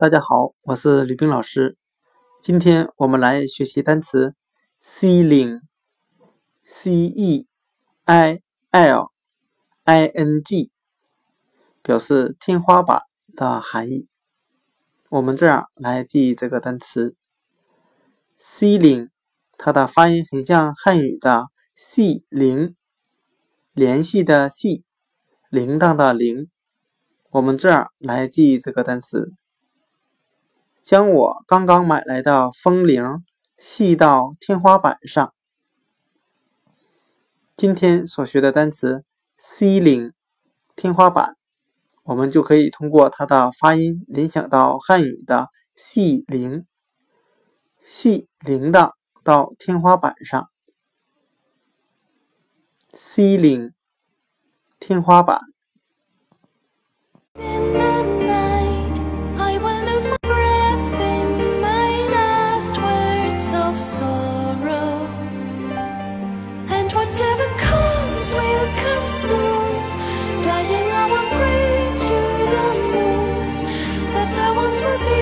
大家好，我是吕冰老师。今天我们来学习单词 ceiling，表示天花板的含义。我们这样来记忆这个单词 ceiling， 它的发音很像汉语的系铃，联系的系，铃铛的铃。我们这样来记忆这个单词，将我刚刚买来的风铃系到天花板上。今天所学的单词 ceiling 天花板，我们就可以通过它的发音联想到汉语的系铃，系铃铛到天花板上。 ceiling 天花板。